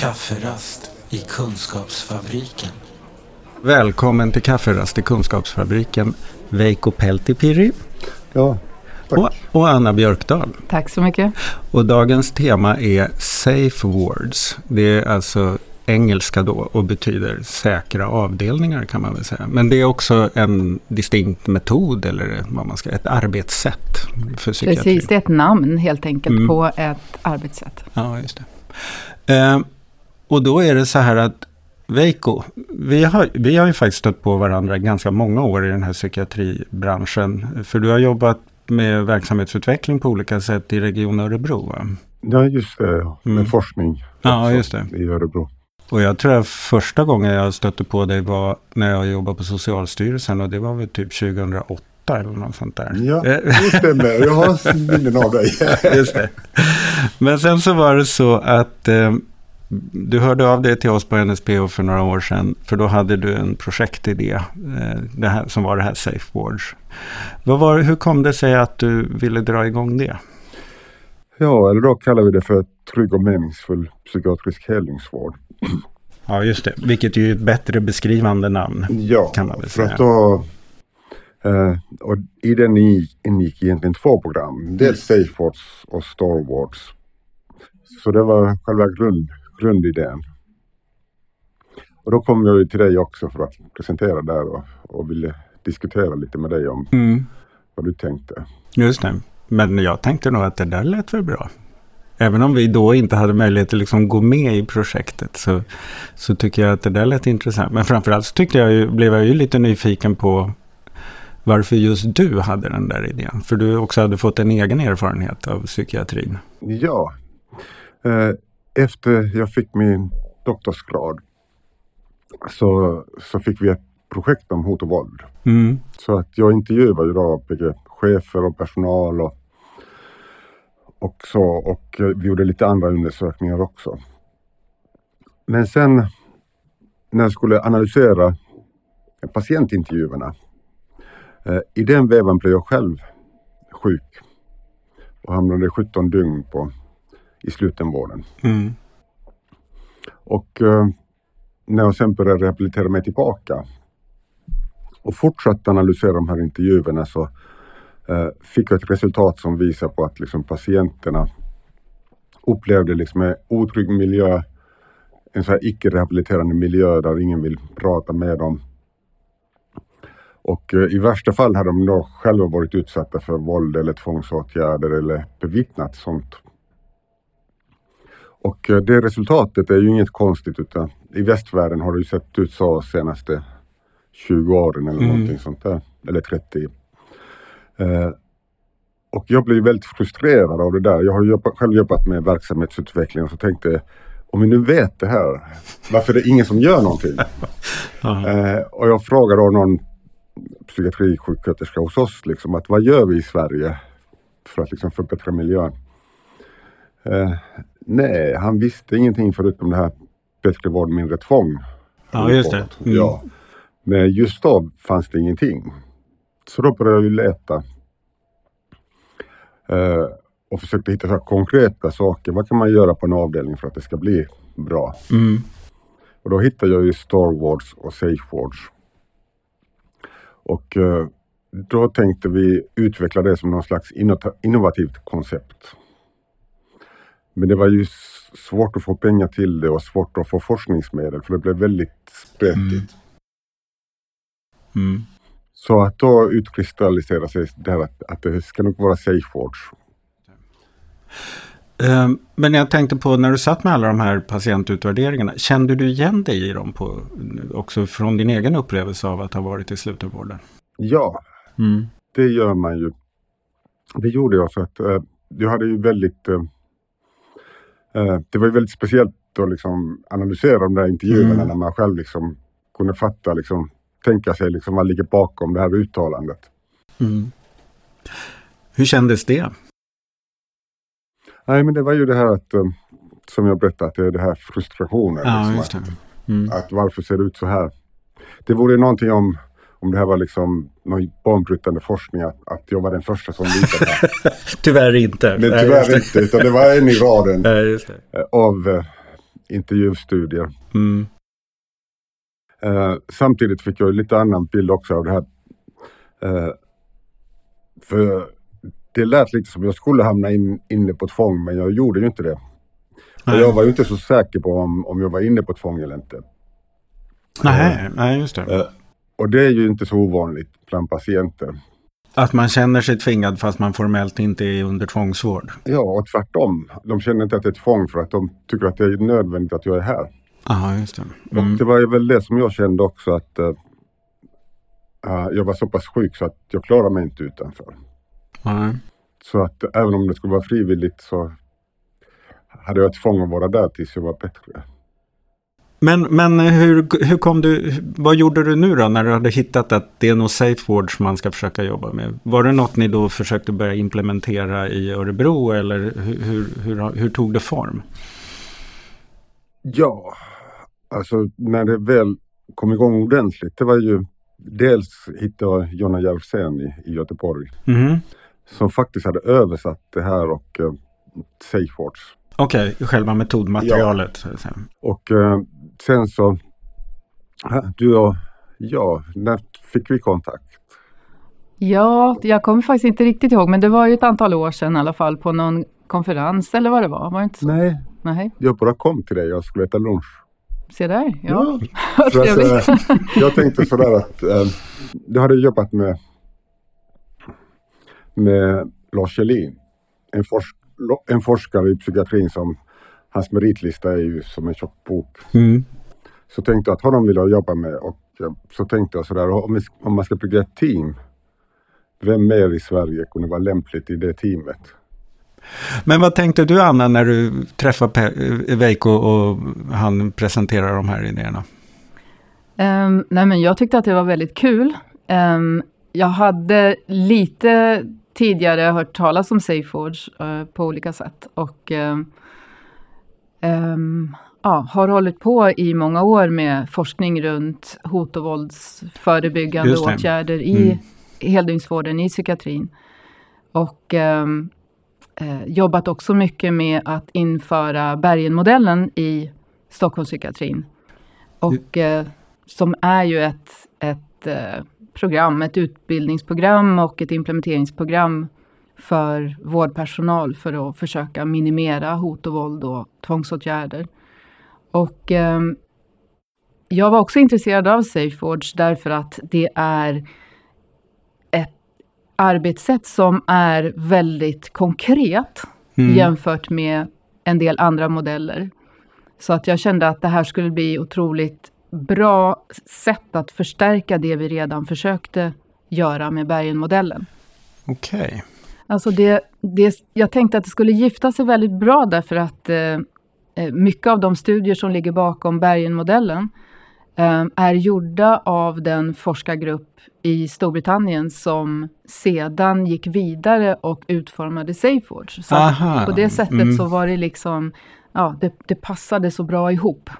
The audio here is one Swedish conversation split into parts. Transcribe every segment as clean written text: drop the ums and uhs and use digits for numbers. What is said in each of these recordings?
Kafferast i Kunskapsfabriken. Välkommen till Kafferast i Kunskapsfabriken, Vejko Peltipiri. Ja, tack. Och Anna Björkdal. Tack så mycket. Och dagens tema är Safewards. Det är alltså engelska då och betyder säkra avdelningar, kan man väl säga. Men det är också en distinkt metod eller vad man ska, ett arbetssätt för psykiatri. Precis, det är ett namn helt enkelt på ett arbetssätt. Ja, just det. Och då är det så här att Vejko, vi har ju faktiskt stött på varandra ganska många år i den här psykiatribranschen. För du har jobbat med verksamhetsutveckling på olika sätt i Region Örebro, va? Ja, just det. Med forskning. Ja, just det. I Örebro. Och jag tror att första gången jag stötte på dig var när jag jobbade på Socialstyrelsen, och det var väl typ 2008 eller något sånt där. Ja, det stämmer. Jag har minnen av dig. Just det. Men sen så var det så att du hörde av dig till oss på NSPH för några år sedan, för då hade du en projektidé det här, som var det här Safewards. Hur kom det sig att du ville dra igång det? Ja, eller då kallar vi det för trygg och meningsfull psykiatrisk hällningsvård. Ja, just det. Vilket är ju ett bättre beskrivande namn, ja, kan man väl säga. Ja, för att då, och i den ingick egentligen två program. Dels Safewards och StarWords. Så det var själva grundidén. Och då kom jag ju till dig också för att presentera det här och ville diskutera lite med dig om vad du tänkte. Just det. Men jag tänkte nog att det där lät väl bra. Även om vi då inte hade möjlighet att liksom gå med i projektet så tycker jag att det där lät intressant. Men framförallt så blev jag ju lite nyfiken på varför just du hade den där idén. För du också hade fått en egen erfarenhet av psykiatrin. Ja, efter jag fick min doktorsgrad så fick vi ett projekt om hot och våld. Så att jag intervjuade idag chefer och personal och så, och vi gjorde lite andra undersökningar också. Men sen när jag skulle analysera patientintervjuerna, i den väven blev jag själv sjuk och hamnade 17 dygn i slutenvården. Och när jag sen började rehabilitera mig tillbaka och fortsatte analysera de här intervjuerna, så fick jag ett resultat som visar på att liksom patienterna upplevde liksom en otrygg miljö, en så här icke-rehabiliterande miljö där ingen vill prata med dem. Och i värsta fall hade de då själva varit utsatta för våld eller tvångsåtgärder eller bevittnat sånt. Och det resultatet är ju inget konstigt, utan i västvärlden har det ju sett ut så senaste 20 åren eller någonting sånt där, eller 30. Och jag blev väldigt frustrerad av det där. Jag har själv jobbat med verksamhetsutveckling, och så tänkte jag, om vi nu vet det här, varför är det ingen som gör någonting? Och jag frågade av någon psykiatrisjuksköterska hos oss liksom, att vad gör vi i Sverige för att liksom förbättra miljön? Nej, han visste ingenting förutom det här bättre vård, mindre tvång. Ja, just det. Ja. Men just då fanns det ingenting. Så då började jag leta och försökte hitta så här konkreta saker. Vad kan man göra på en avdelning för att det ska bli bra? Och då hittade jag ju StarWords och Safewards. Och då tänkte vi utveckla det som någon slags innovativt koncept. Men det var ju svårt att få pengar till det och svårt att få forskningsmedel, för det blev väldigt spretigt. Så att då utkristalliserar sig det här att det ska nog vara Safewards. Men jag tänkte på, när du satt med alla de här patientutvärderingarna, kände du igen dig i dem också från din egen upplevelse av att ha varit i slutenvården? Ja, det gör man ju. Det gjorde jag, för att jag hade ju väldigt... det var ju väldigt speciellt att liksom analysera de där intervjuerna när man själv liksom kunde fatta... Liksom, tänka sig liksom vad ligger bakom det här uttalandet. Hur kändes det? Nej, men det var ju det här att, som jag berättade, att det är det här frustrationen. Ja, liksom, att varför ser det ut så här? Det vore någonting om det här var liksom någon banbrytande forskning, att jag var den första som visade det. Tyvärr inte. Men tyvärr inte, utan det var en i raden av intervjustudier. Mm. Samtidigt fick jag lite annan bild också av det här. För det lät lite som jag skulle hamna inne på tvång, men jag gjorde ju inte det. Och jag var ju inte så säker på om jag var inne på tvång eller inte. Nej, just det. Och det är ju inte så ovanligt bland patienter. Att man känner sig tvingad fast man formellt inte är under tvångsvård. Ja, och tvärtom. De känner inte att det är tvång för att de tycker att det är nödvändigt att jag är här. Aha, just det. Mm. Och det var väl det som jag kände också, att jag var så pass sjuk så att jag klarade mig inte utanför. Mm. Så att även om det skulle vara frivilligt så hade jag tvång att vara där tills jag var bättre. Men hur kom du, vad gjorde du nu då när du hade hittat att det är nog Safewards man ska försöka jobba med? Var det något ni då försökte börja implementera i Örebro, eller hur tog det form? Ja, alltså när det väl kom igång ordentligt, det var ju dels hittade Jonas Jervsen i Göteborg som faktiskt hade översatt det här och Safewards. Okej, själva metodmaterialet. Ja. Och sen så du och jag, när fick vi kontakt? Ja, jag kommer faktiskt inte riktigt ihåg, men det var ju ett antal år sedan i alla fall, på någon konferens eller vad det var. Var det inte så? Nej. Jag bara kom till dig, jag skulle äta lunch. Se där, ja. Så alltså, jag tänkte sådär att jag hade jobbat med Lars Kjellin, en forskare i psykiatrin som hans meritlista är ju som en tjock bok. Mm. Så tänkte jag att honom ville jag jobba med, och så tänkte jag sådär, om man ska bygga ett team, vem mer i Sverige kunde vara lämpligt i det teamet? Men vad tänkte du, Anna, när du träffade Vejko och han presenterade de här idéerna? Nej, men jag tyckte att det var väldigt kul. Jag hade lite tidigare hört talas om Safewards på olika sätt. Och har hållit på i många år med forskning runt hot- och våldsförebyggande åtgärder i heldygnsvården, i psykiatrin. Och jobbat också mycket med att införa Bergenmodellen i Stockholmspsykiatrin. Och som är ju ett utbildningsprogram och ett implementeringsprogram för vårdpersonal för att försöka minimera hot och våld och tvångsåtgärder. Och jag var också intresserad av Safewards därför att det är ett arbetssätt som är väldigt konkret jämfört med en del andra modeller. Så att jag kände att det här skulle bli otroligt bra sätt att förstärka det vi redan försökte göra med Bergenmodellen. Okej. Alltså jag tänkte att det skulle gifta sig väldigt bra därför att mycket av de studier som ligger bakom Bergenmodellen är gjorda av den forskargrupp i Storbritannien som sedan gick vidare och utformade Safewards. Så på det sättet så var det liksom, det passade så bra ihop.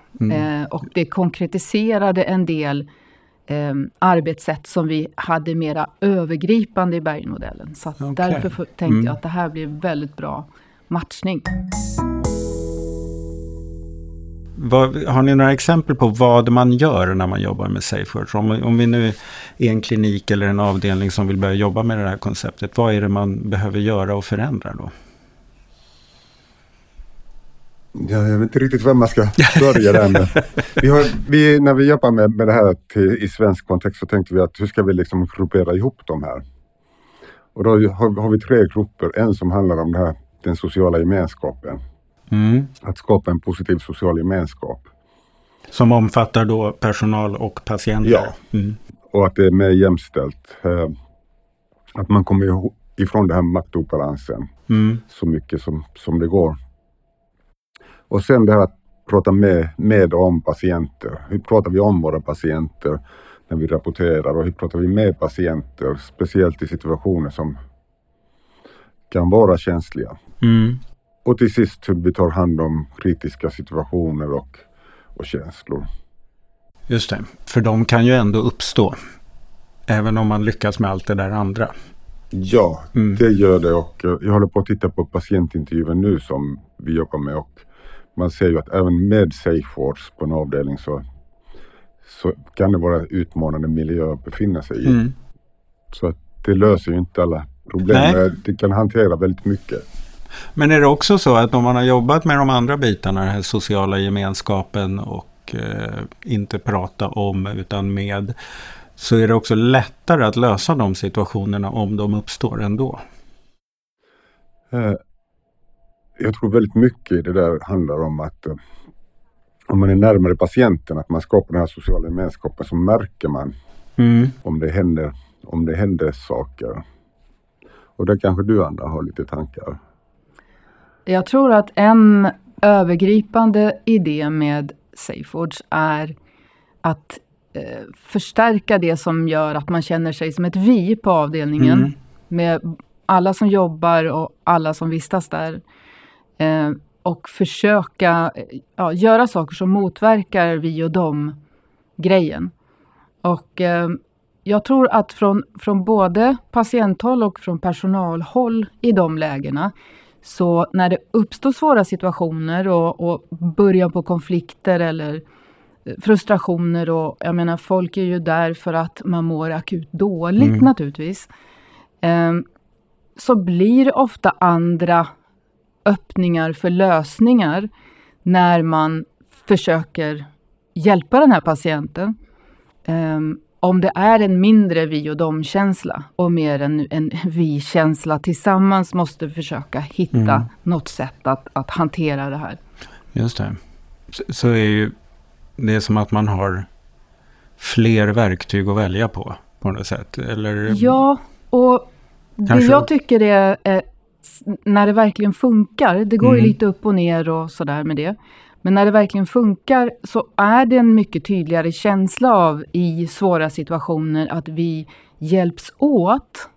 Och det konkretiserade en del arbetssätt som vi hade mera övergripande i Bergenmodellen. Så därför tänkte jag att det här blev väldigt bra matchning. Har ni några exempel på vad man gör när man jobbar med Safewards? Om vi nu är en klinik eller en avdelning som vill börja jobba med det här konceptet, vad är det man behöver göra och förändra då? Ja, jag vet inte riktigt vem man ska börja där med. När vi jobbar med det här i svensk kontext så tänkte vi att hur ska vi liksom gruppera ihop de här? Och då har vi tre grupper. En som handlar om den sociala gemenskapen. Att skapa en positiv social gemenskap. Som omfattar då personal och patienter. Ja, och att det är mer jämställt. Att man kommer ifrån den här maktobalansen så mycket som det går. Och sen det här att prata med och om patienter. Hur pratar vi om våra patienter när vi rapporterar, och hur pratar vi med patienter, speciellt i situationer som kan vara känsliga. Och till sist hur vi tar hand om kritiska situationer och känslor. Just det, för de kan ju ändå uppstå, även om man lyckas med allt det där andra. Ja, det gör det, och jag håller på att titta på patientintervjuer nu som vi jobbar med, och man ser ju att även med Safewards på en avdelning så kan det vara utmanande miljö att befinna sig i. Mm. Så att det löser ju inte alla problem. Nej. Det kan hantera väldigt mycket. Men är det också så att om man har jobbat med de andra bitarna, den här sociala gemenskapen och inte prata om utan med, så är det också lättare att lösa de situationerna om de uppstår ändå? Jag tror väldigt mycket det där handlar om att om man är närmare patienten, att man skapar den här sociala gemenskapen, så märker man om det händer saker. Och där kanske du, Anna, har lite tankar. Jag tror att en övergripande idé med Safewards är att förstärka det som gör att man känner sig som ett vi på avdelningen. Mm. Med alla som jobbar och alla som vistas där. Och försöka göra saker som motverkar vi och dem grejen. Och jag tror att från både patienthåll och från personalhåll i de lägena, så när det uppstår svåra situationer och början på konflikter eller frustrationer, och jag menar folk är ju där för att man mår akut dåligt naturligtvis, så blir ofta andra öppningar för lösningar när man försöker hjälpa den här patienten. Om det är en mindre vi och dem-känsla och mer en vi-känsla, tillsammans måste försöka hitta något sätt att hantera det här. Just det. Så är ju det som att man har fler verktyg att välja på något sätt. Eller? Ja, och kanske. Det jag tycker är när det verkligen funkar, det går ju lite upp och ner och sådär med det. Men när det verkligen funkar så är det en mycket tydligare känsla av i svåra situationer att vi hjälps åt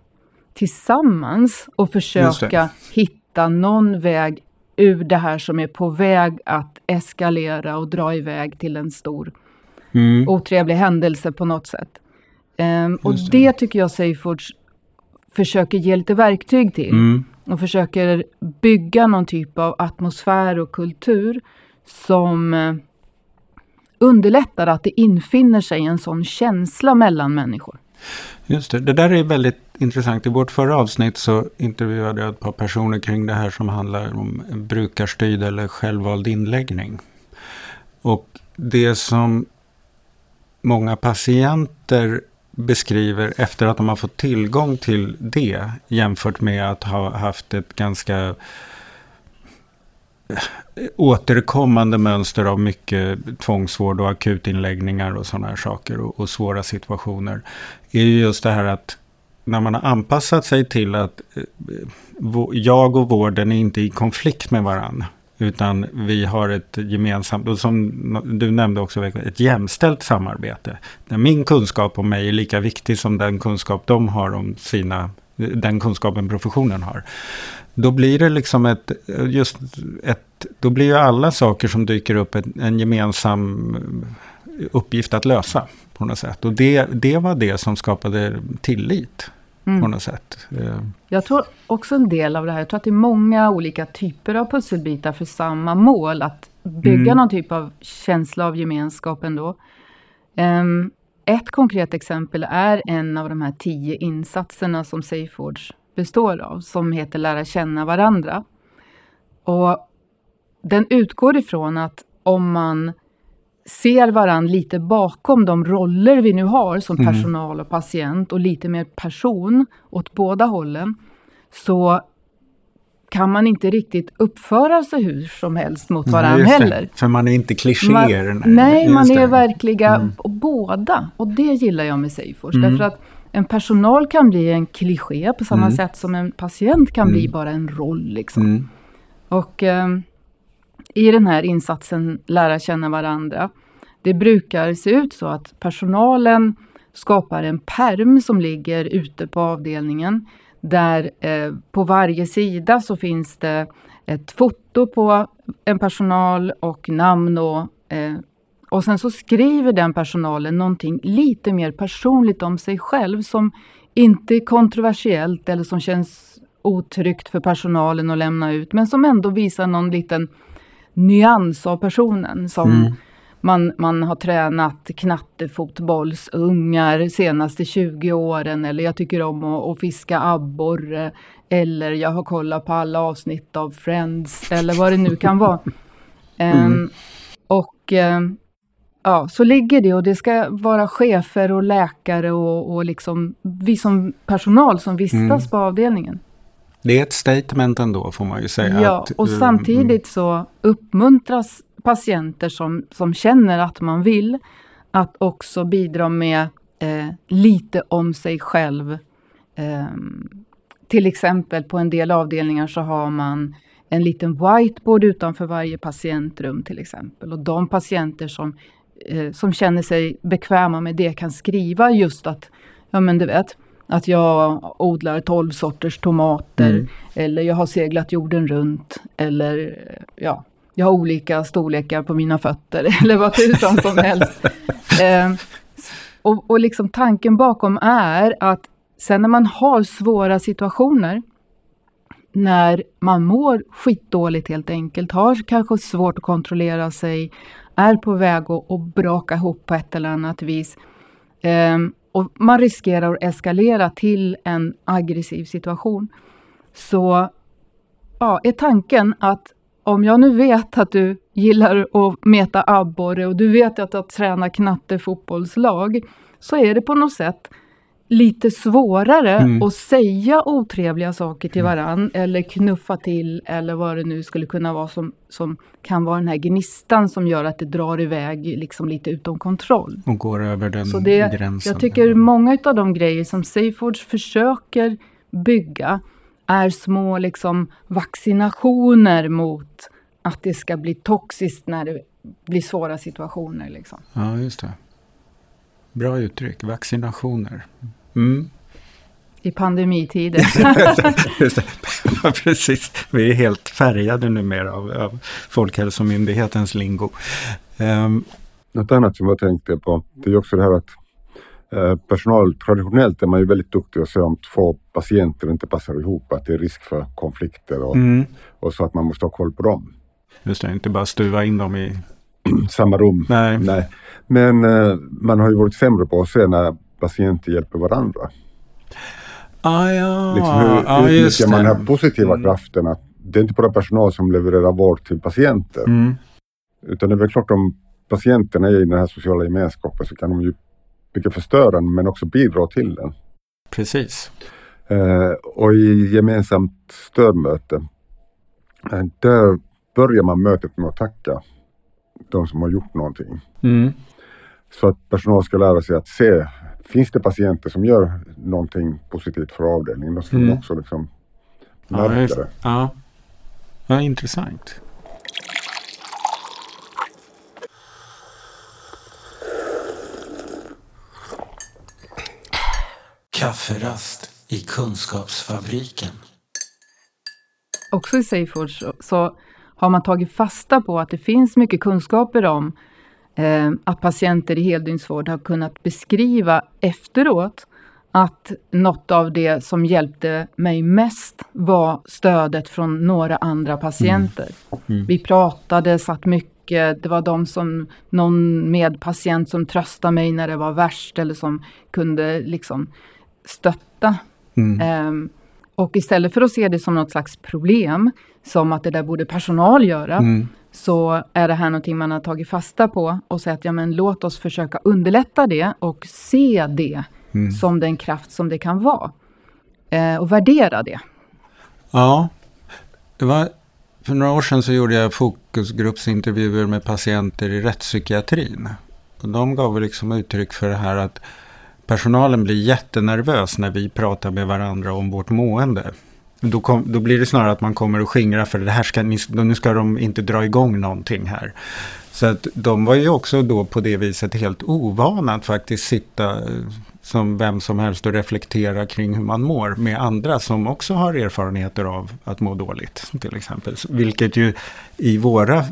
tillsammans och försöka hitta någon väg ur det här som är på väg att eskalera och dra iväg till en stor otrevlig händelse på något sätt. Och det tycker jag Safewards försöker ge lite verktyg till. Och försöker bygga någon typ av atmosfär och kultur som underlättar att det infinner sig en sån känsla mellan människor. Just det, det där är väldigt intressant. I vårt förra avsnitt så intervjuade jag ett par personer kring det här som handlar om brukarstyrd eller självvald inläggning. Och det som många patienter beskriver efter att de har fått tillgång till det, jämfört med att ha haft ett ganska återkommande mönster av mycket tvångsvård och akutinläggningar och sådana här saker och svåra situationer, är ju just det här att när man har anpassat sig till att jag och vården är inte i konflikt med varandra, utan vi har ett gemensamt, och som du nämnde också, ett jämställt samarbete. Min kunskap om mig är lika viktig som den kunskap de har om den kunskapen professionen har. Då blir det liksom då blir ju alla saker som dyker upp en gemensam uppgift att lösa på något sätt. Och det var det som skapade tillit på något sätt. Jag tror också en del av det här, jag tror att det är många olika typer av pusselbitar för samma mål, att bygga någon typ av känsla av gemenskap ändå. Ett konkret exempel är en av de här 10 insatserna som Safewards består av, som heter lära känna varandra. Och den utgår ifrån att om man ser varandra lite bakom de roller vi nu har som personal och patient, och lite mer person åt båda hållen, så kan man inte riktigt uppföra sig hur som helst mot varandra heller. För man är inte klichéer. Nej, man är verkliga och båda. Och det gillar jag med Safewards. Därför att en personal kan bli en kliché på samma sätt som en patient kan bli bara en roll. Liksom. Och i den här insatsen lära känna varandra, det brukar se ut så att personalen skapar en perm som ligger ute på avdelningen. Där på varje sida så finns det ett foto på en personal och namn. Och sen så skriver den personalen någonting lite mer personligt om sig själv som inte är kontroversiellt eller som känns otryggt för personalen att lämna ut. Men som ändå visar någon liten nyans av personen som man har tränat knattefotbollsungar senaste 20 åren, eller jag tycker om att fiska abborre, eller jag har kollat på alla avsnitt av Friends eller vad det nu kan vara. Ja, så ligger det, och det ska vara chefer och läkare och liksom vi som personal som vistas på avdelningen. Det är ett statement ändå, får man ju säga. Ja, att, och samtidigt så uppmuntras patienter som känner att man vill att också bidra med lite om sig själv. Till exempel på en del avdelningar så har man en liten whiteboard utanför varje patientrum till exempel. Och de patienter som känner sig bekväma med det kan skriva just att, ja men du vet, att jag odlar 12 sorters tomater, eller jag har seglat jorden runt, eller ja, jag har olika storlekar på mina fötter, eller vad tusan som helst. Och liksom tanken bakom är att sen när man har svåra situationer, när man mår skitdåligt helt enkelt, har kanske svårt att kontrollera sig, är på väg att braka ihop på ett eller annat vis. Och man riskerar att eskalera till en aggressiv situation. Så ja, är tanken att om jag nu vet att du gillar att meta abborre och du vet att du tränar knattefotbollslag, så är det på något sätt lite svårare att säga otrevliga saker till varann eller knuffa till eller vad det nu skulle kunna vara som kan vara den här gnistan som gör att det drar iväg liksom lite utom kontroll. Och går över den gränsen. Jag tycker många av de grejer som Safewards försöker bygga är små liksom vaccinationer mot att det ska bli toxiskt när det blir svåra situationer. Liksom. Ja, just det. Bra uttryck, vaccinationer. I pandemitider. Precis, vi är helt färgade numera av Folkhälsomyndighetens lingo. Något annat som jag tänkte på, det är också det här att personal traditionellt är man ju väldigt duktig att säga om två patienter inte passar ihop, att det är risk för konflikter och så att man måste ha koll på dem. Just det, inte bara stuva in dem i samma rum. Nej. Men man har ju varit sämre på att se när patienter hjälper varandra. Hur utnyttjar man den här positiva kraften? Att det är inte bara personal som levererar vård till patienter. Utan det är väl klart, om patienterna är i den här sociala gemenskapen så kan de ju mycket förstöra den men också bidra till den. Precis. Och i gemensamt stödmöte där börjar man mötet med att tacka de som har gjort någonting. Så att personal ska lära sig att se, finns det patienter som gör någonting positivt för avdelningen? Då ska de också liksom märka det. Ja, intressant. Kafferast i Kunskapsfabriken. Också i Safewards så har man tagit fasta på att det finns mycket kunskaper om att patienter i heldygnsvård har kunnat beskriva efteråt att något av det som hjälpte mig mest var stödet från några andra patienter. Vi pratade, satt mycket, det var någon medpatient som tröstade mig när det var värst eller som kunde liksom stötta. Och istället för att se det som något slags problem, som att det där borde personal göra, så är det här någonting man har tagit fasta på och säga att ja, men låt oss försöka underlätta det och se det som den kraft som det kan vara. Och värdera det. Ja, det var för några år sedan så gjorde jag fokusgruppsintervjuer med patienter i rättspsykiatrin. Och de gav liksom uttryck för det här att personalen blir jättenervös när vi pratar med varandra om vårt mående. Då blir det snarare att man kommer och skingra för det här nu ska de inte dra igång någonting här. Så att de var ju också då på det viset helt ovana att faktiskt sitta som vem som helst och reflektera kring hur man mår med andra som också har erfarenheter av att må dåligt till exempel. Vilket ju i våra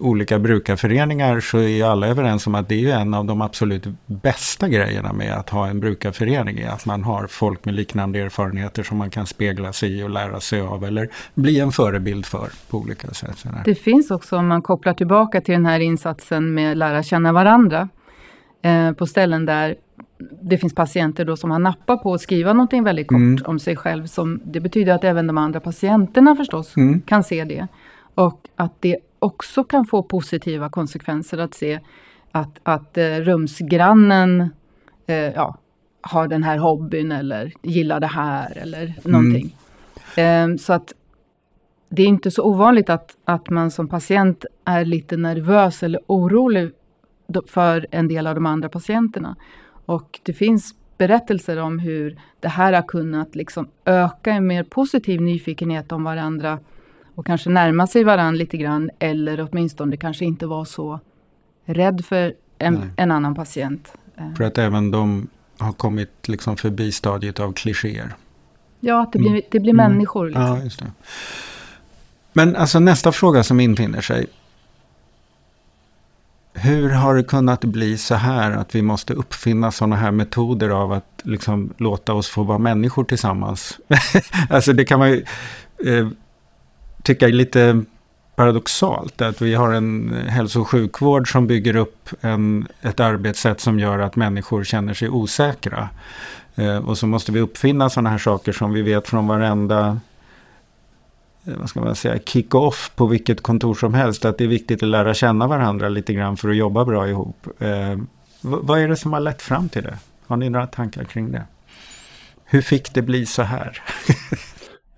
olika brukarföreningar så är ju alla överens om att det är en av de absolut bästa grejerna med att ha en brukarförening är att man har folk med liknande erfarenheter som man kan spegla sig i och lära sig av eller bli en förebild för på olika sätt. Det finns också om man kopplar tillbaka till den här insatsen med lära känna varandra på ställen där det finns patienter då som har nappat på att skriva någonting väldigt kort om sig själv. Som, det betyder att även de andra patienterna förstås kan se det. Och att det också kan få positiva konsekvenser att se att rumsgrannen har den här hobbyn eller gillar det här eller någonting. Så att det är inte så ovanligt att man som patient är lite nervös eller orolig för en del av de andra patienterna. Och det finns berättelser om hur det här har kunnat liksom öka en mer positiv nyfikenhet om varandra och kanske närma sig varandra lite grann eller åtminstone kanske inte vara så rädd för en annan patient. För att även de har kommit liksom förbi stadiet av klichéer. Ja, att det blir människor. Liksom. Ja, just det. Men alltså nästa fråga som infinner sig. Hur har det kunnat bli så här att vi måste uppfinna sådana här metoder av att liksom låta oss få vara människor tillsammans? Alltså det kan man ju tycka är lite paradoxalt att vi har en hälso- och sjukvård som bygger upp ett arbetssätt som gör att människor känner sig osäkra. Och så måste vi uppfinna sådana här saker som vi vet från varenda... vad ska man säga, kick-off på vilket kontor som helst, att det är viktigt att lära känna varandra lite grann för att jobba bra ihop. Vad är det som har lett fram till det? Har ni några tankar kring det? Hur fick det bli så här?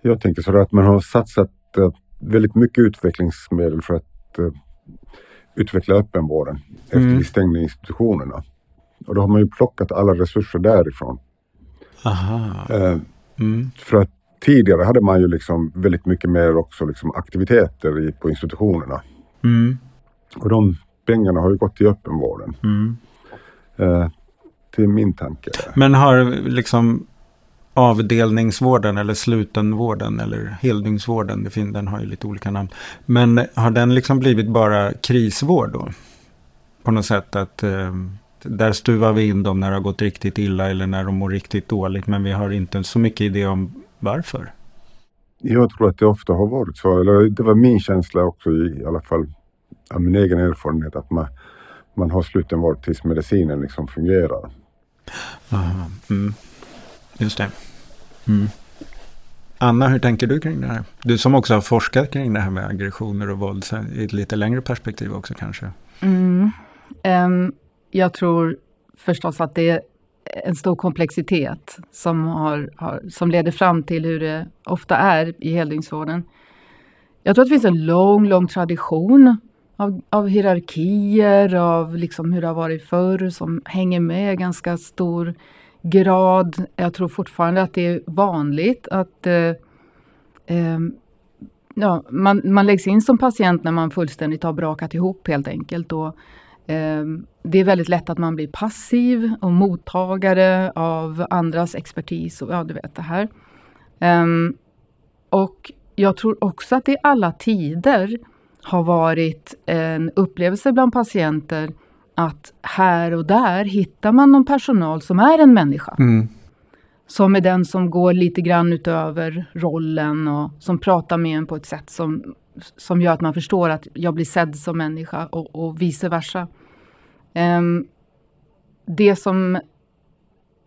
Jag tänker så att man har satsat väldigt mycket utvecklingsmedel för att utveckla öppenvården efter de stängda institutionerna. Och då har man ju plockat alla resurser därifrån. Aha. För att tidigare hade man ju liksom väldigt mycket mer också liksom aktiviteter på institutionerna. Och de pengarna har ju gått till öppenvården. Till min tanke. Men har liksom avdelningsvården eller slutenvården eller heldygnsvården, den har ju lite olika namn. Men har den liksom blivit bara krisvård då? På något sätt att... där stuvar vi in dem när det har gått riktigt illa eller när de mår riktigt dåligt. Men vi har inte så mycket idé om varför. Jag tror att det ofta har varit så. Eller det var min känsla också i alla fall av min egen erfarenhet. Att man har slutenvård tills medicinen liksom fungerar. Just det. Anna, hur tänker du kring det här? Du som också har forskat kring det här med aggressioner och våld i ett lite längre perspektiv också kanske. Jag tror förstås att det är en stor komplexitet som leder fram till hur det ofta är i heldygnsvården. Jag tror att det finns en lång, lång tradition av hierarkier, av liksom hur det har varit förr som hänger med i ganska stor grad. Jag tror fortfarande att det är vanligt att man läggs in som patient när man fullständigt har brakat ihop helt enkelt och det är väldigt lätt att man blir passiv och mottagare av andras expertis och ja, du vet det här. Och jag tror också att det i alla tider har varit en upplevelse bland patienter att här och där hittar man någon personal som är en människa. Som är den som går lite grann utöver rollen och som pratar med en på ett sätt som gör att man förstår att jag blir sedd som människa och vice versa. Det som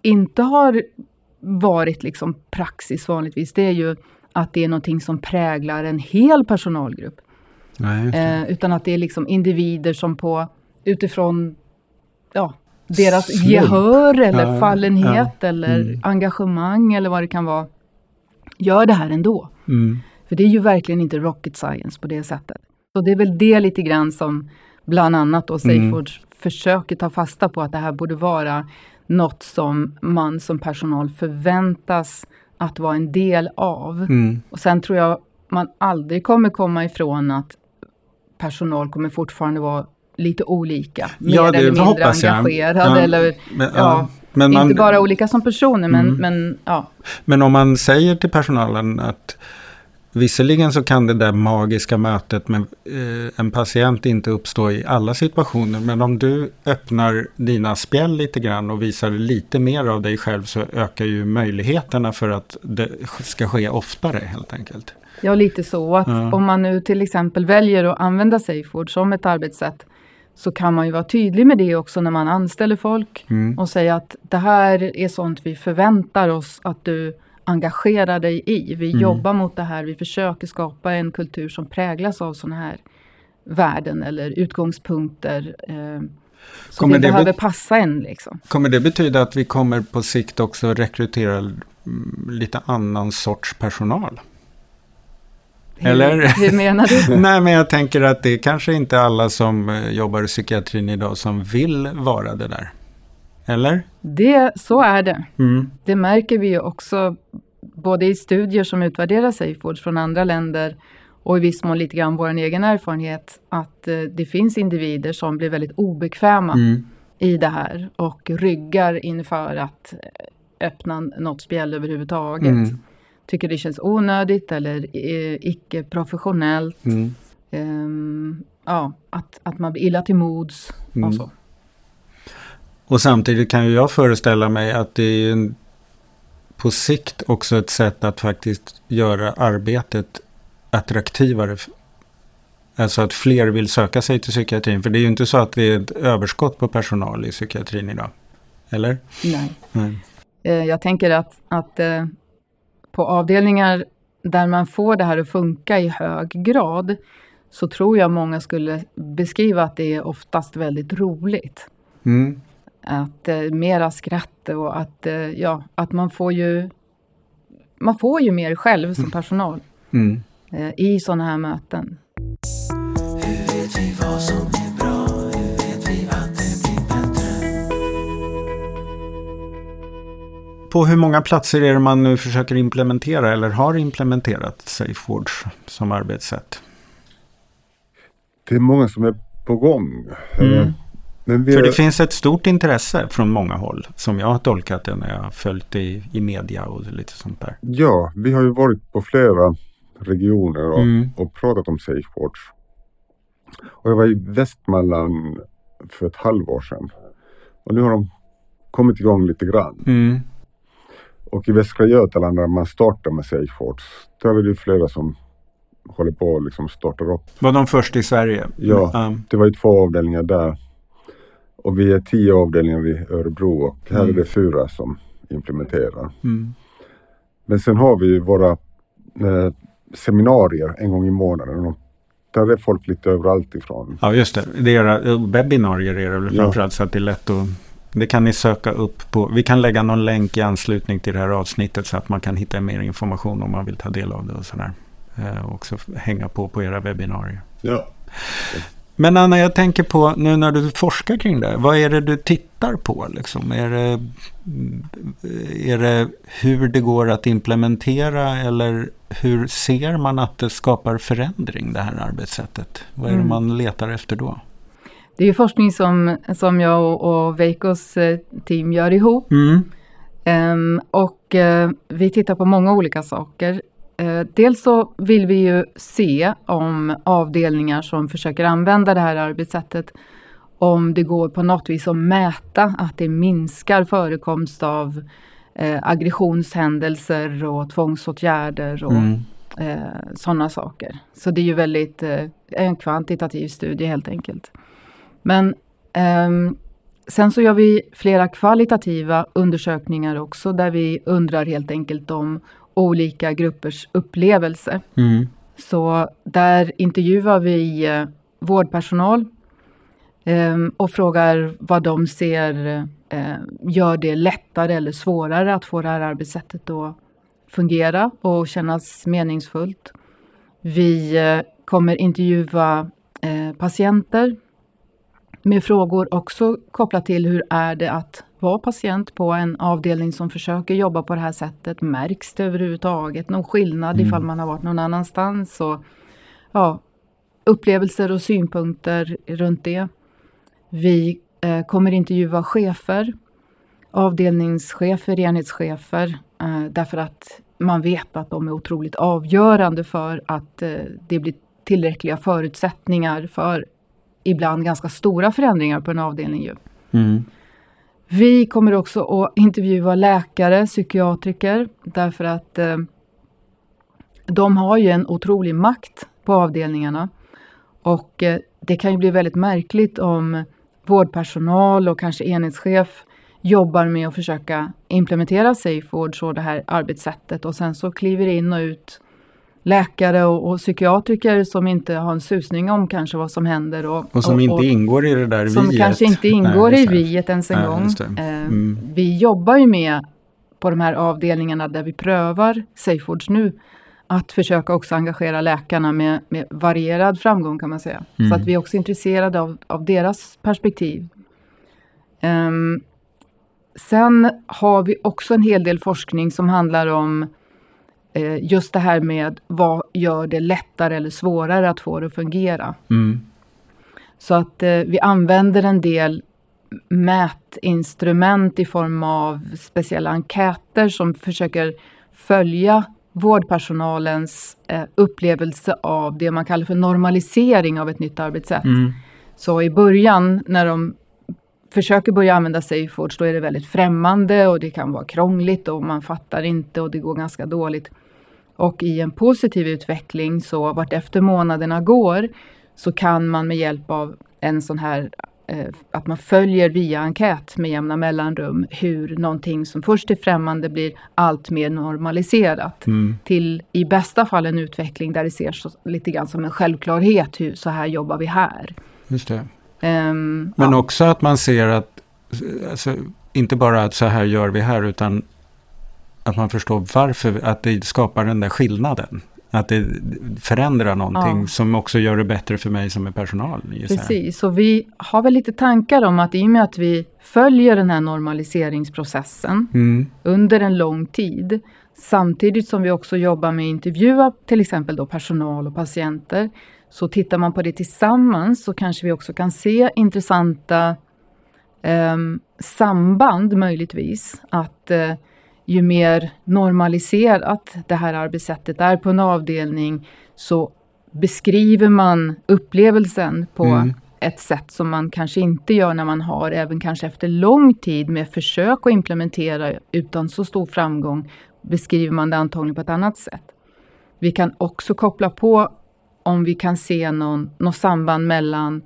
inte har varit liksom praxis vanligtvis, det är ju att det är någonting som präglar en hel personalgrupp. Utan att det är liksom individer som utifrån deras slump, gehör eller fallenhet eller engagemang eller vad det kan vara, gör det här ändå. För det är ju verkligen inte rocket science på det sättet. Så det är väl det lite grann som bland annat då Safewards försöker ta fasta på, att det här borde vara något som man som personal förväntas att vara en del av. Och sen tror jag man aldrig kommer komma ifrån att personal kommer fortfarande vara lite olika. Mer eller mindre engagerad eller... Men inte bara olika som personer men ja. Men om man säger till personalen att Visserligen så kan det där magiska mötet med en patient inte uppstå i alla situationer, men om du öppnar dina spjäll lite grann och visar lite mer av dig själv så ökar ju möjligheterna för att det ska ske oftare helt enkelt. Ja, lite så att om man nu till exempel väljer att använda Safewards som ett arbetssätt så kan man ju vara tydlig med det också när man anställer folk och säga att det här är sånt vi förväntar oss att du engagerar dig i. Vi jobbar mot det här, vi försöker skapa en kultur som präglas av såna här värden eller utgångspunkter som vi behöver passa en. Liksom. Kommer det betyda att vi kommer på sikt också rekrytera lite annan sorts personal? Eller? Hur menar du? Nej, men jag tänker att det är kanske inte alla som jobbar i psykiatrin idag som vill vara det där. Eller? Så är det. Det märker vi ju också både i studier som utvärderar Safewards från andra länder och i viss mån lite grann vår egen erfarenhet att det finns individer som blir väldigt obekväma i det här och ryggar inför att öppna något spjäll överhuvudtaget. Tycker det känns onödigt eller icke-professionellt. Att man blir illa till mods och så. Och samtidigt kan ju jag föreställa mig att det är på sikt också ett sätt att faktiskt göra arbetet attraktivare. Alltså att fler vill söka sig till psykiatrin. För det är ju inte så att det är ett överskott på personal i psykiatrin idag. Eller? Nej. Jag tänker att på avdelningar där man får det här att funka i hög grad så tror jag många skulle beskriva att det är oftast väldigt roligt. Att mera skratt och att man får ju mer själv som personal i sådana här möten. Hur vet vi vad som är bra? Hur vet vi att det blir bättre? På hur många platser är det man nu försöker implementera eller har implementerat Safewards som arbetssätt? Det är många som är på gång. För det finns ett stort intresse från många håll som jag har tolkat det när jag har följt i media och lite sånt där. Ja, vi har ju varit på flera regioner och pratat om Safewards. Och jag var i Västmanland för ett halvår sedan. Och nu har de kommit igång lite grann. Och i Västra Götaland där man startar med Safewards, där är det ju flera som håller på och liksom startar upp. Var de först i Sverige? Ja, det var ju 2 avdelningar där. Och vi är 10 avdelningar i Örebro och här är det 4 som implementerar. Men sen har vi ju våra seminarier en gång i månaden. Och där är folk lite överallt ifrån. Ja, just det. Det är webbinarier är det väl framförallt så att det är lätt att... Det kan ni söka upp på... Vi kan lägga någon länk i anslutning till det här avsnittet så att man kan hitta mer information om man vill ta del av det och sådär. Och så hänga på era webbinarier. Ja. Men Anna, jag tänker på nu när du forskar kring det, vad är det du tittar på? Liksom? Är det hur det går att implementera eller hur ser man att det skapar förändring det här arbetssättet? Vad är det man letar efter då? Det är ju forskning som jag och Vejkos team gör ihop. Vi tittar på många olika saker. Dels så vill vi ju se om avdelningar som försöker använda det här arbetssättet om det går på något vis att mäta att det minskar förekomst av aggressionshändelser och tvångsåtgärder och sådana saker. Så det är ju väldigt en kvantitativ studie helt enkelt. Men sen så gör vi flera kvalitativa undersökningar också där vi undrar helt enkelt om olika gruppers upplevelse. Så där intervjuar vi vårdpersonal och frågar vad de ser gör det lättare eller svårare att få det här arbetssättet att fungera och kännas meningsfullt. Vi kommer intervjua patienter med frågor också kopplat till hur är det att vara patient på en avdelning som försöker jobba på det här sättet. Märks det överhuvudtaget någon skillnad ifall man har varit någon annanstans? Och, upplevelser och synpunkter runt det. Vi kommer intervjua chefer, avdelningschefer, enhetschefer. Därför att man vet att de är otroligt avgörande för att det blir tillräckliga förutsättningar för ibland ganska stora förändringar på en avdelning ju. Mm. Vi kommer också att intervjua läkare, psykiatriker, därför att de har ju en otrolig makt på avdelningarna. Och det kan ju bli väldigt märkligt om vårdpersonal och kanske enhetschef jobbar med att försöka implementera Safewards och det här arbetssättet. Och sen så kliver in och ut läkare och psykiatriker som inte har en susning om kanske vad som händer. Och som inte ingår i det där viet. Som kanske inte ingår i viet ens en gång. Mm. Vi jobbar ju med på de här avdelningarna där vi prövar Safewards nu. Att försöka också engagera läkarna med varierad framgång kan man säga. Mm. Så att vi är också intresserade av deras perspektiv. Sen har vi också en hel del forskning som handlar om just det här med vad gör det lättare eller svårare att få det att fungera. Mm. Så att vi använder en del mätinstrument i form av speciella enkäter som försöker följa vårdpersonalens upplevelse av det man kallar för normalisering av ett nytt arbetssätt. Mm. Så i början när de försöker börja använda Safewards, då är det väldigt främmande och det kan vara krångligt och man fattar inte och det går ganska dåligt. Och i en positiv utveckling så vart efter månaderna går så kan man med hjälp av en sån här, att man följer via enkät med jämna mellanrum hur någonting som först är främmande blir allt mer normaliserat. Mm. Till i bästa fall en utveckling där det ser så, lite grann som en självklarhet hur så här jobbar vi här. Just det. Men ja. Också att man ser att alltså, inte bara att så här gör vi här utan att man förstår varför, att det skapar den där skillnaden, att det förändrar någonting som också gör det bättre för mig som är personal. Precis, så vi har väl lite tankar om att i och med att vi följer den här normaliseringsprocessen under en lång tid, samtidigt som vi också jobbar med att intervjua till exempel då personal och patienter, så tittar man på det tillsammans så kanske vi också kan se intressanta samband möjligtvis. Att ju mer normaliserat det här arbetssättet är på en avdelning så beskriver man upplevelsen på ett sätt som man kanske inte gör när man har, även kanske efter lång tid med försök att implementera utan så stor framgång, beskriver man det antagligen på ett annat sätt. Vi kan också koppla på om vi kan se någon samband mellan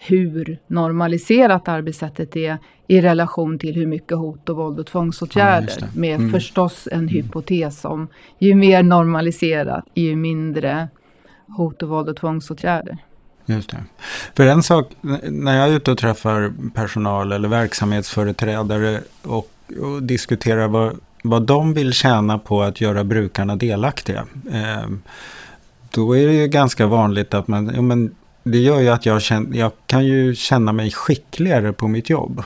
hur normaliserat arbetssättet är i relation till hur mycket hot och våld och tvångsåtgärder. Med förstås en hypotes om ju mer normaliserat, ju mindre hot och våld och tvångsåtgärder. Just det. För en sak, när jag är ute och träffar personal eller verksamhetsföreträdare och diskuterar vad de vill tjäna på att göra brukarna delaktiga, då är det ju ganska vanligt att man, ja, men det gör ju att jag kan ju känna mig skickligare på mitt jobb.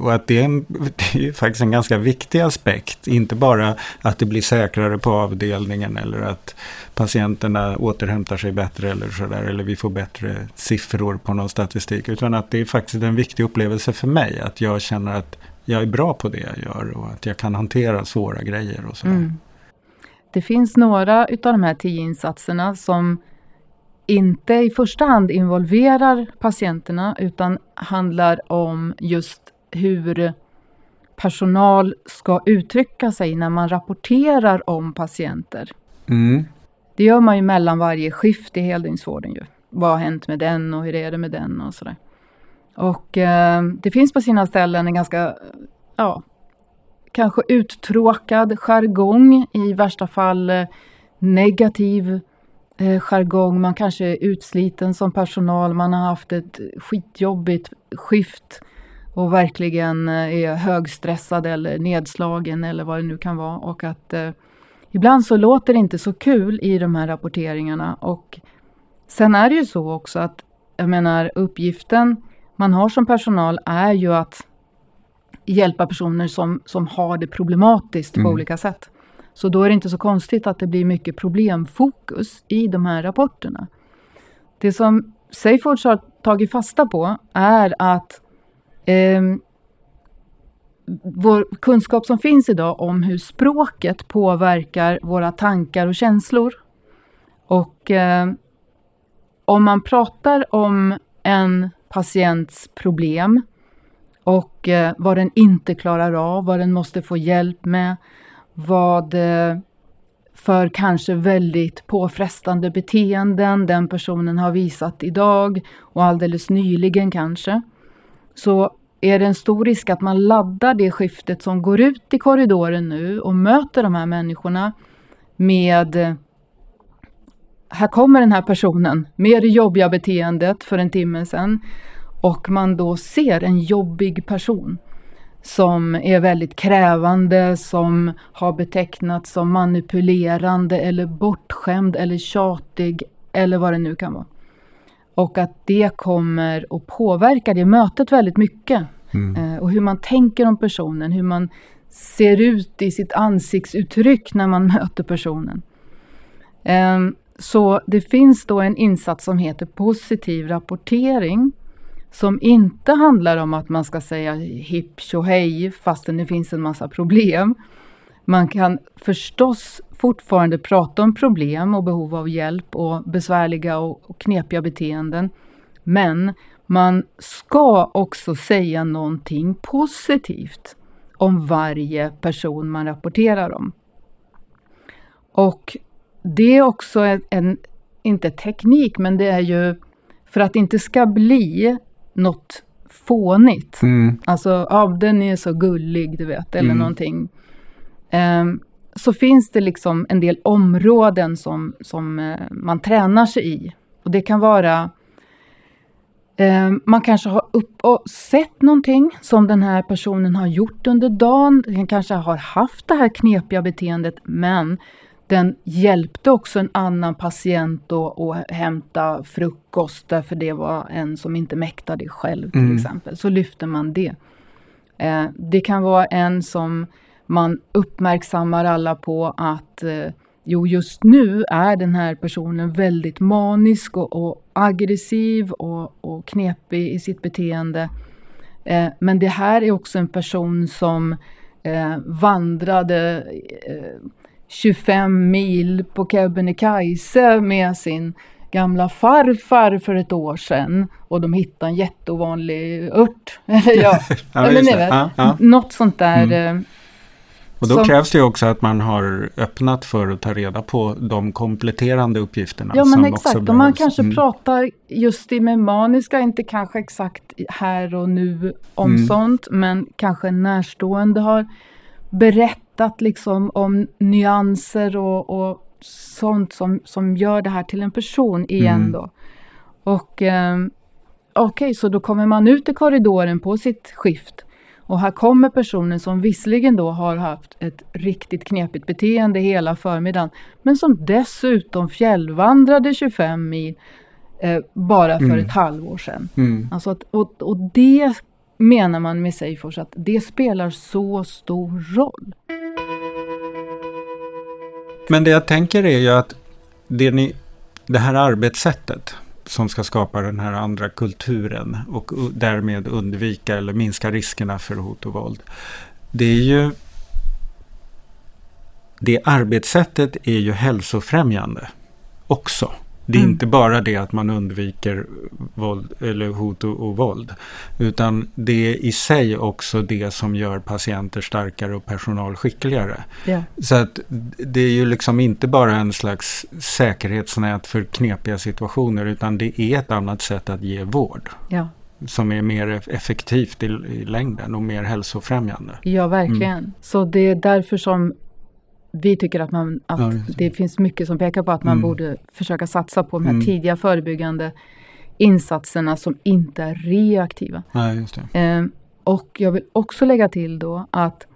Och att det är ju faktiskt en ganska viktig aspekt. Inte bara att det blir säkrare på avdelningen eller att patienterna återhämtar sig bättre eller sådär. Eller vi får bättre siffror på någon statistik. Utan att det är faktiskt en viktig upplevelse för mig. Att jag känner att jag är bra på det jag gör och att jag kan hantera svåra grejer och sådär. Mm. Det finns några utav de här 10 insatserna som inte i första hand involverar patienterna utan handlar om just hur personal ska uttrycka sig när man rapporterar om patienter. Mm. Det gör man ju mellan varje skift i heldygnsvården ju. Vad har hänt med den och hur är det med den och sådär. Och det finns på sina ställen en ganska, kanske uttråkad jargong, i värsta fall negativ jargong. Man kanske är utsliten som personal, man har haft ett skitjobbigt skift och verkligen är högstressad eller nedslagen eller vad det nu kan vara. Och att ibland så låter det inte så kul i de här rapporteringarna. Och sen är det ju så också att, jag menar, uppgiften man har som personal är ju att hjälpa personer som har det problematiskt på olika sätt. Så då är det inte så konstigt att det blir mycket problemfokus i de här rapporterna. Det som Safewards har tagit fasta på är att vår kunskap som finns idag om hur språket påverkar våra tankar och känslor. Och om man pratar om en patients problem och vad den inte klarar av, vad den måste få hjälp med, vad för kanske väldigt påfrestande beteenden den personen har visat idag och alldeles nyligen kanske, så är det en stor risk att man laddar det skiftet som går ut i korridoren nu och möter de här människorna med: här kommer den här personen med det jobbiga beteendet för en timme sedan, och man då ser en jobbig person som är väldigt krävande, som har betecknats som manipulerande eller bortskämd eller tjatig eller vad det nu kan vara. Och att det kommer att påverka det mötet väldigt mycket. Och hur man tänker om personen, hur man ser ut i sitt ansiktsuttryck när man möter personen. Så det finns då en insats som heter positiv rapportering, som inte handlar om att man ska säga hipp och hej fastän det finns en massa problem. Man kan förstås fortfarande prata om problem och behov av hjälp och besvärliga och knepiga beteenden. Men man ska också säga någonting positivt om varje person man rapporterar om. Och det är också en inte teknik, men det är ju för att det inte ska bli något fånigt. Alltså, den är så gullig, du vet, eller någonting. Så finns det liksom en del områden som man tränar sig i. Och det kan vara, man kanske har sett någonting som den här personen har gjort under dagen. Den kanske har haft det här knepiga beteendet, men den hjälpte också en annan patient att hämta frukost, därför det var en som inte mäktade själv till exempel. Så lyfter man det. Det kan vara en som man uppmärksammar alla på att just nu är den här personen väldigt manisk och aggressiv och knepig i sitt beteende. Men det här är också en person som vandrade 25 mil på Kebnekaise med sin gamla farfar för ett år sedan, och de hittade en jätteovanlig ört. Något sånt där. Och då krävs det också att man har öppnat för att ta reda på de kompletterande uppgifterna. Ja, men exakt. Om man kanske pratar just i memaniska, inte kanske exakt här och nu om sånt, men kanske närstående har berättat liksom om nyanser och sånt som gör det här till en person igen då. Och okej, så då kommer man ut i korridoren på sitt skift. Och här kommer personen som visserligen då har haft ett riktigt knepigt beteende hela förmiddagen, men som dessutom fjällvandrade 25 mil bara för ett halvår sedan. Alltså och det menar man med Safewards, att det spelar så stor roll. Men det jag tänker är ju att det här arbetssättet som ska skapa den här andra kulturen och därmed undvika eller minska riskerna för hot och våld. Det arbetssättet är ju hälsofrämjande också. Det är inte bara det att man undviker våld, eller hot och våld, utan det är i sig också det som gör patienter starkare och personal skickligare. Yeah. Så att det är ju liksom inte bara en slags säkerhetsnät för knepiga situationer, utan det är ett annat sätt att ge vård. Yeah. Som är mer effektivt i längden och mer hälsofrämjande. Ja, verkligen. Så det är därför som vi tycker att det finns mycket som pekar på att man borde försöka satsa på de här tidiga förebyggande insatserna som inte är reaktiva. Nej, just det. Och jag vill också lägga till då att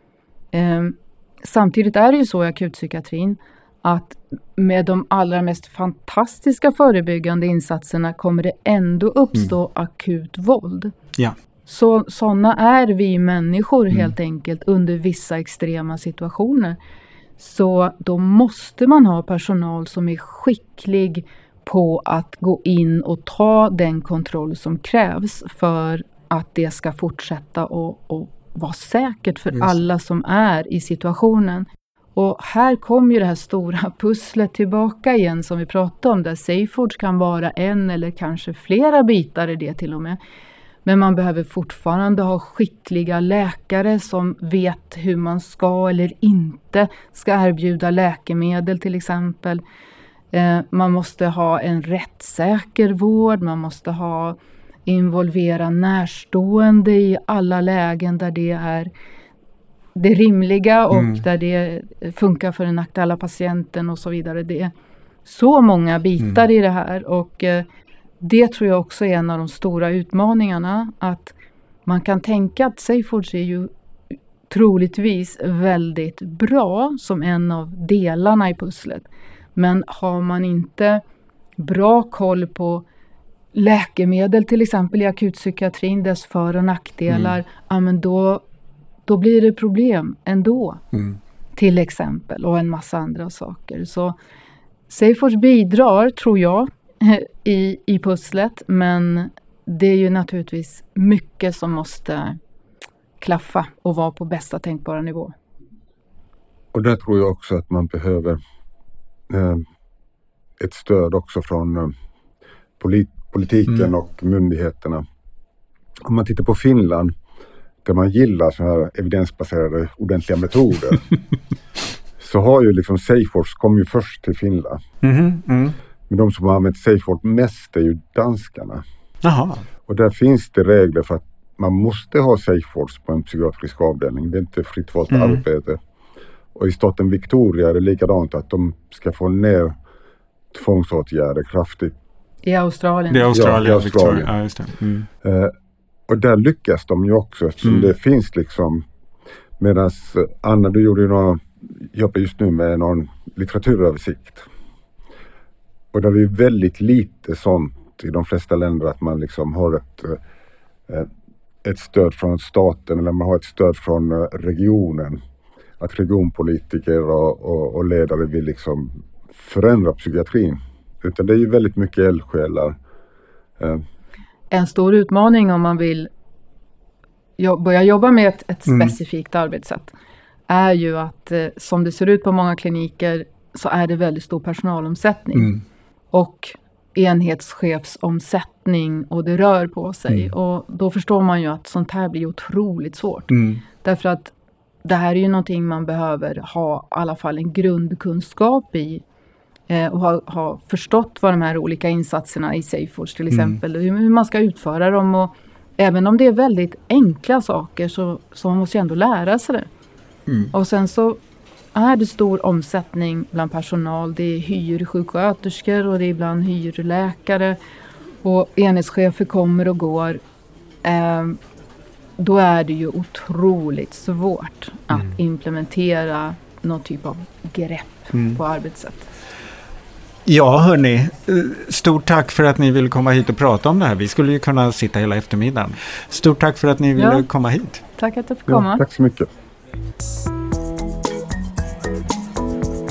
samtidigt är det ju så i akutpsykiatrin att med de allra mest fantastiska förebyggande insatserna kommer det ändå uppstå akut våld. Ja. Så sådana är vi människor helt enkelt under vissa extrema situationer. Så då måste man ha personal som är skicklig på att gå in och ta den kontroll som krävs för att det ska fortsätta och vara säkert för alla som är i situationen. Och här kommer ju det här stora pusslet tillbaka igen som vi pratade om, där Safewards kan vara en eller kanske flera bitar i det till och med. Men man behöver fortfarande ha skickliga läkare som vet hur man ska eller inte ska erbjuda läkemedel till exempel. Man måste ha en rättssäker vård, man måste involvera närstående i alla lägen där det är det rimliga och där det funkar för den aktuella patienten och så vidare. Det är så många bitar i det här och det tror jag också är en av de stora utmaningarna, att man kan tänka att Safewards är ju troligtvis väldigt bra som en av delarna i pusslet. Men har man inte bra koll på läkemedel till exempel i akutpsykiatrin, dess för- och nackdelar, ja, men då blir det problem ändå till exempel, och en massa andra saker. Så Safewards bidrar tror jag i pusslet, men det är ju naturligtvis mycket som måste klaffa och vara på bästa tänkbara nivå. Och där tror jag också att man behöver ett stöd också från politiken och myndigheterna. Om man tittar på Finland, där man gillar så här evidensbaserade ordentliga metoder, så har ju liksom Safewards kom ju först till Finland. Men de som har använt Safewards mest är ju danskarna. Aha. Och där finns det regler för att man måste ha Safewards på en psykiatrisk avdelning. Det är inte fritt valt arbete. Och i staten Victoria är det likadant, att de ska få ner tvångsåtgärder kraftigt. I Australien. Det är Australien. Ja, i Australien. Ja, just det. Och där lyckas de ju också, eftersom det finns liksom. Medan Anna, du gjorde ju jobbar just nu med någon litteraturöversikt. Och där är ju väldigt lite sånt i de flesta länder, att man liksom har ett stöd från staten, eller man har ett stöd från regionen. Att regionpolitiker och ledare vill liksom förändra psykiatrin. Utan det är ju väldigt mycket eldsjälar. En stor utmaning om man vill börja jobba med ett specifikt arbetssätt är ju att som det ser ut på många kliniker så är det väldigt stor personalomsättning och enhetschefsomsättning, och det rör på sig. Och då förstår man ju att sånt här blir otroligt svårt. Därför att det här är ju någonting man behöver ha i alla fall en grundkunskap i. Och ha förstått vad de här olika insatserna i Safewards till exempel. Hur man ska utföra dem. Och även om det är väldigt enkla saker så man måste ju ändå lära sig det. Och sen så är det stor omsättning bland personal. Det är hyrsjuksköterskor och det är ibland hyrläkare. Och enhetschefer kommer och går. Då är det ju otroligt svårt att implementera någon typ av grepp på arbetssätt. Ja, hörni. Stort tack för att ni ville komma hit och prata om det här. Vi skulle ju kunna sitta hela eftermiddagen. Stort tack för att ni ville komma hit. Tack att du fick komma. Ja, tack så mycket.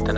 Den